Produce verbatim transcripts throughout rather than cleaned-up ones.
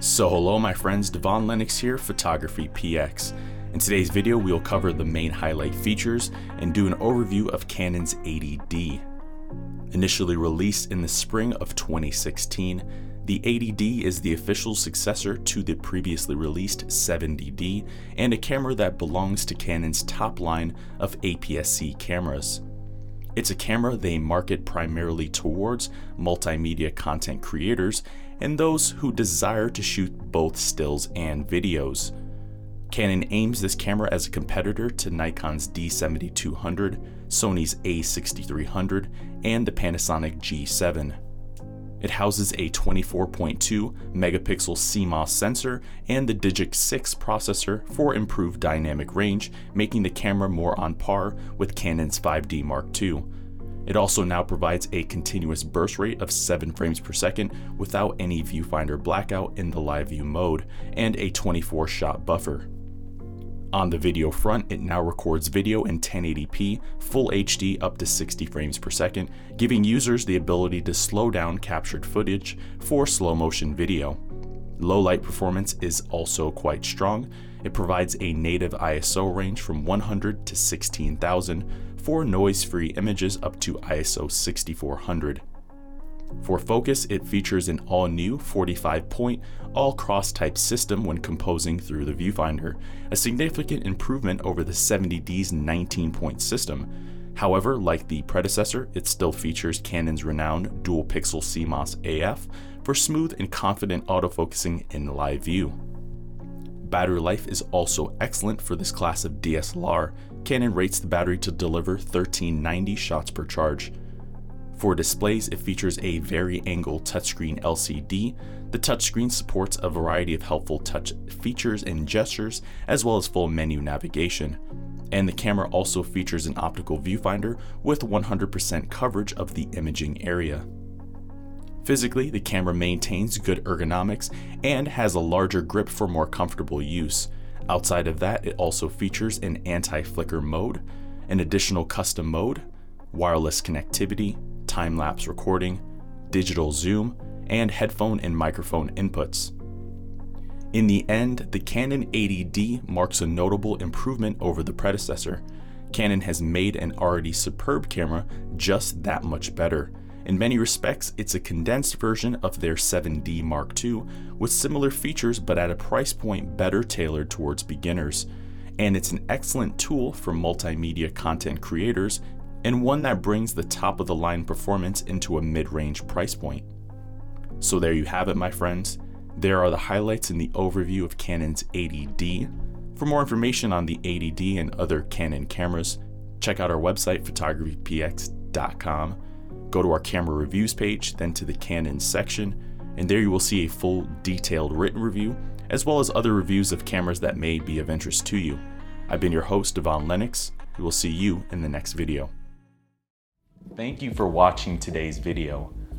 So hello my friends, Devon Lennox here, Photography P X. In today's video we will cover the main highlight features and do an overview of Canon's eighty D. Initially released in the spring of twenty sixteen, the eighty D is the official successor to the previously released seventy D and a camera that belongs to Canon's top line of A P S C cameras. It's a camera they market primarily towards multimedia content creators and those who desire to shoot both stills and videos. Canon aims this camera as a competitor to Nikon's D seventy-two hundred, Sony's A sixty-three hundred, and the Panasonic G seven. It houses a twenty-four point two megapixel C M O S sensor and the Digic six processor for improved dynamic range, making the camera more on par with Canon's five D Mark two. It also now provides a continuous burst rate of seven frames per second without any viewfinder blackout in the live view mode, and a twenty-four shot buffer. On the video front, it now records video in ten eighty p, full H D up to sixty frames per second, giving users the ability to slow down captured footage for slow motion video. Low light performance is also quite strong. It provides a native I S O range from one hundred to sixteen thousand for noise-free images up to I S O sixty-four hundred. For focus, it features an all-new forty-five point, all-cross-type system when composing through the viewfinder, a significant improvement over the seventy D's nineteen point system. However, like the predecessor, it still features Canon's renowned dual-pixel C M O S A F for smooth and confident autofocusing in live view. Battery life is also excellent for this class of D S L R. Canon rates the battery to deliver thirteen ninety shots per charge. For displays, it features a vari-angle touchscreen L C D. The touchscreen supports a variety of helpful touch features and gestures, as well as full menu navigation. And the camera also features an optical viewfinder with one hundred percent coverage of the imaging area. Physically, the camera maintains good ergonomics and has a larger grip for more comfortable use. Outside of that, it also features an anti-flicker mode, an additional custom mode, wireless connectivity, time-lapse recording, digital zoom, and headphone and microphone inputs. In the end, the Canon eighty D marks a notable improvement over the predecessor. Canon has made an already superb camera just that much better. In many respects, it's a condensed version of their seven D Mark two with similar features but at a price point better tailored towards beginners. And it's an excellent tool for multimedia content creators, and one that brings the top of the line performance into a mid-range price point. So there you have it my friends, there are the highlights in the overview of Canon's eighty D. For more information on the eighty D and other Canon cameras, check out our website photography p x dot com, go to our camera reviews page, then to the Canon section, and there you will see a full detailed written review, as well as other reviews of cameras that may be of interest to you. I've been your host, Devon Lennox. We will see you in the next video. Thank you for watching today's video.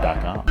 dot com.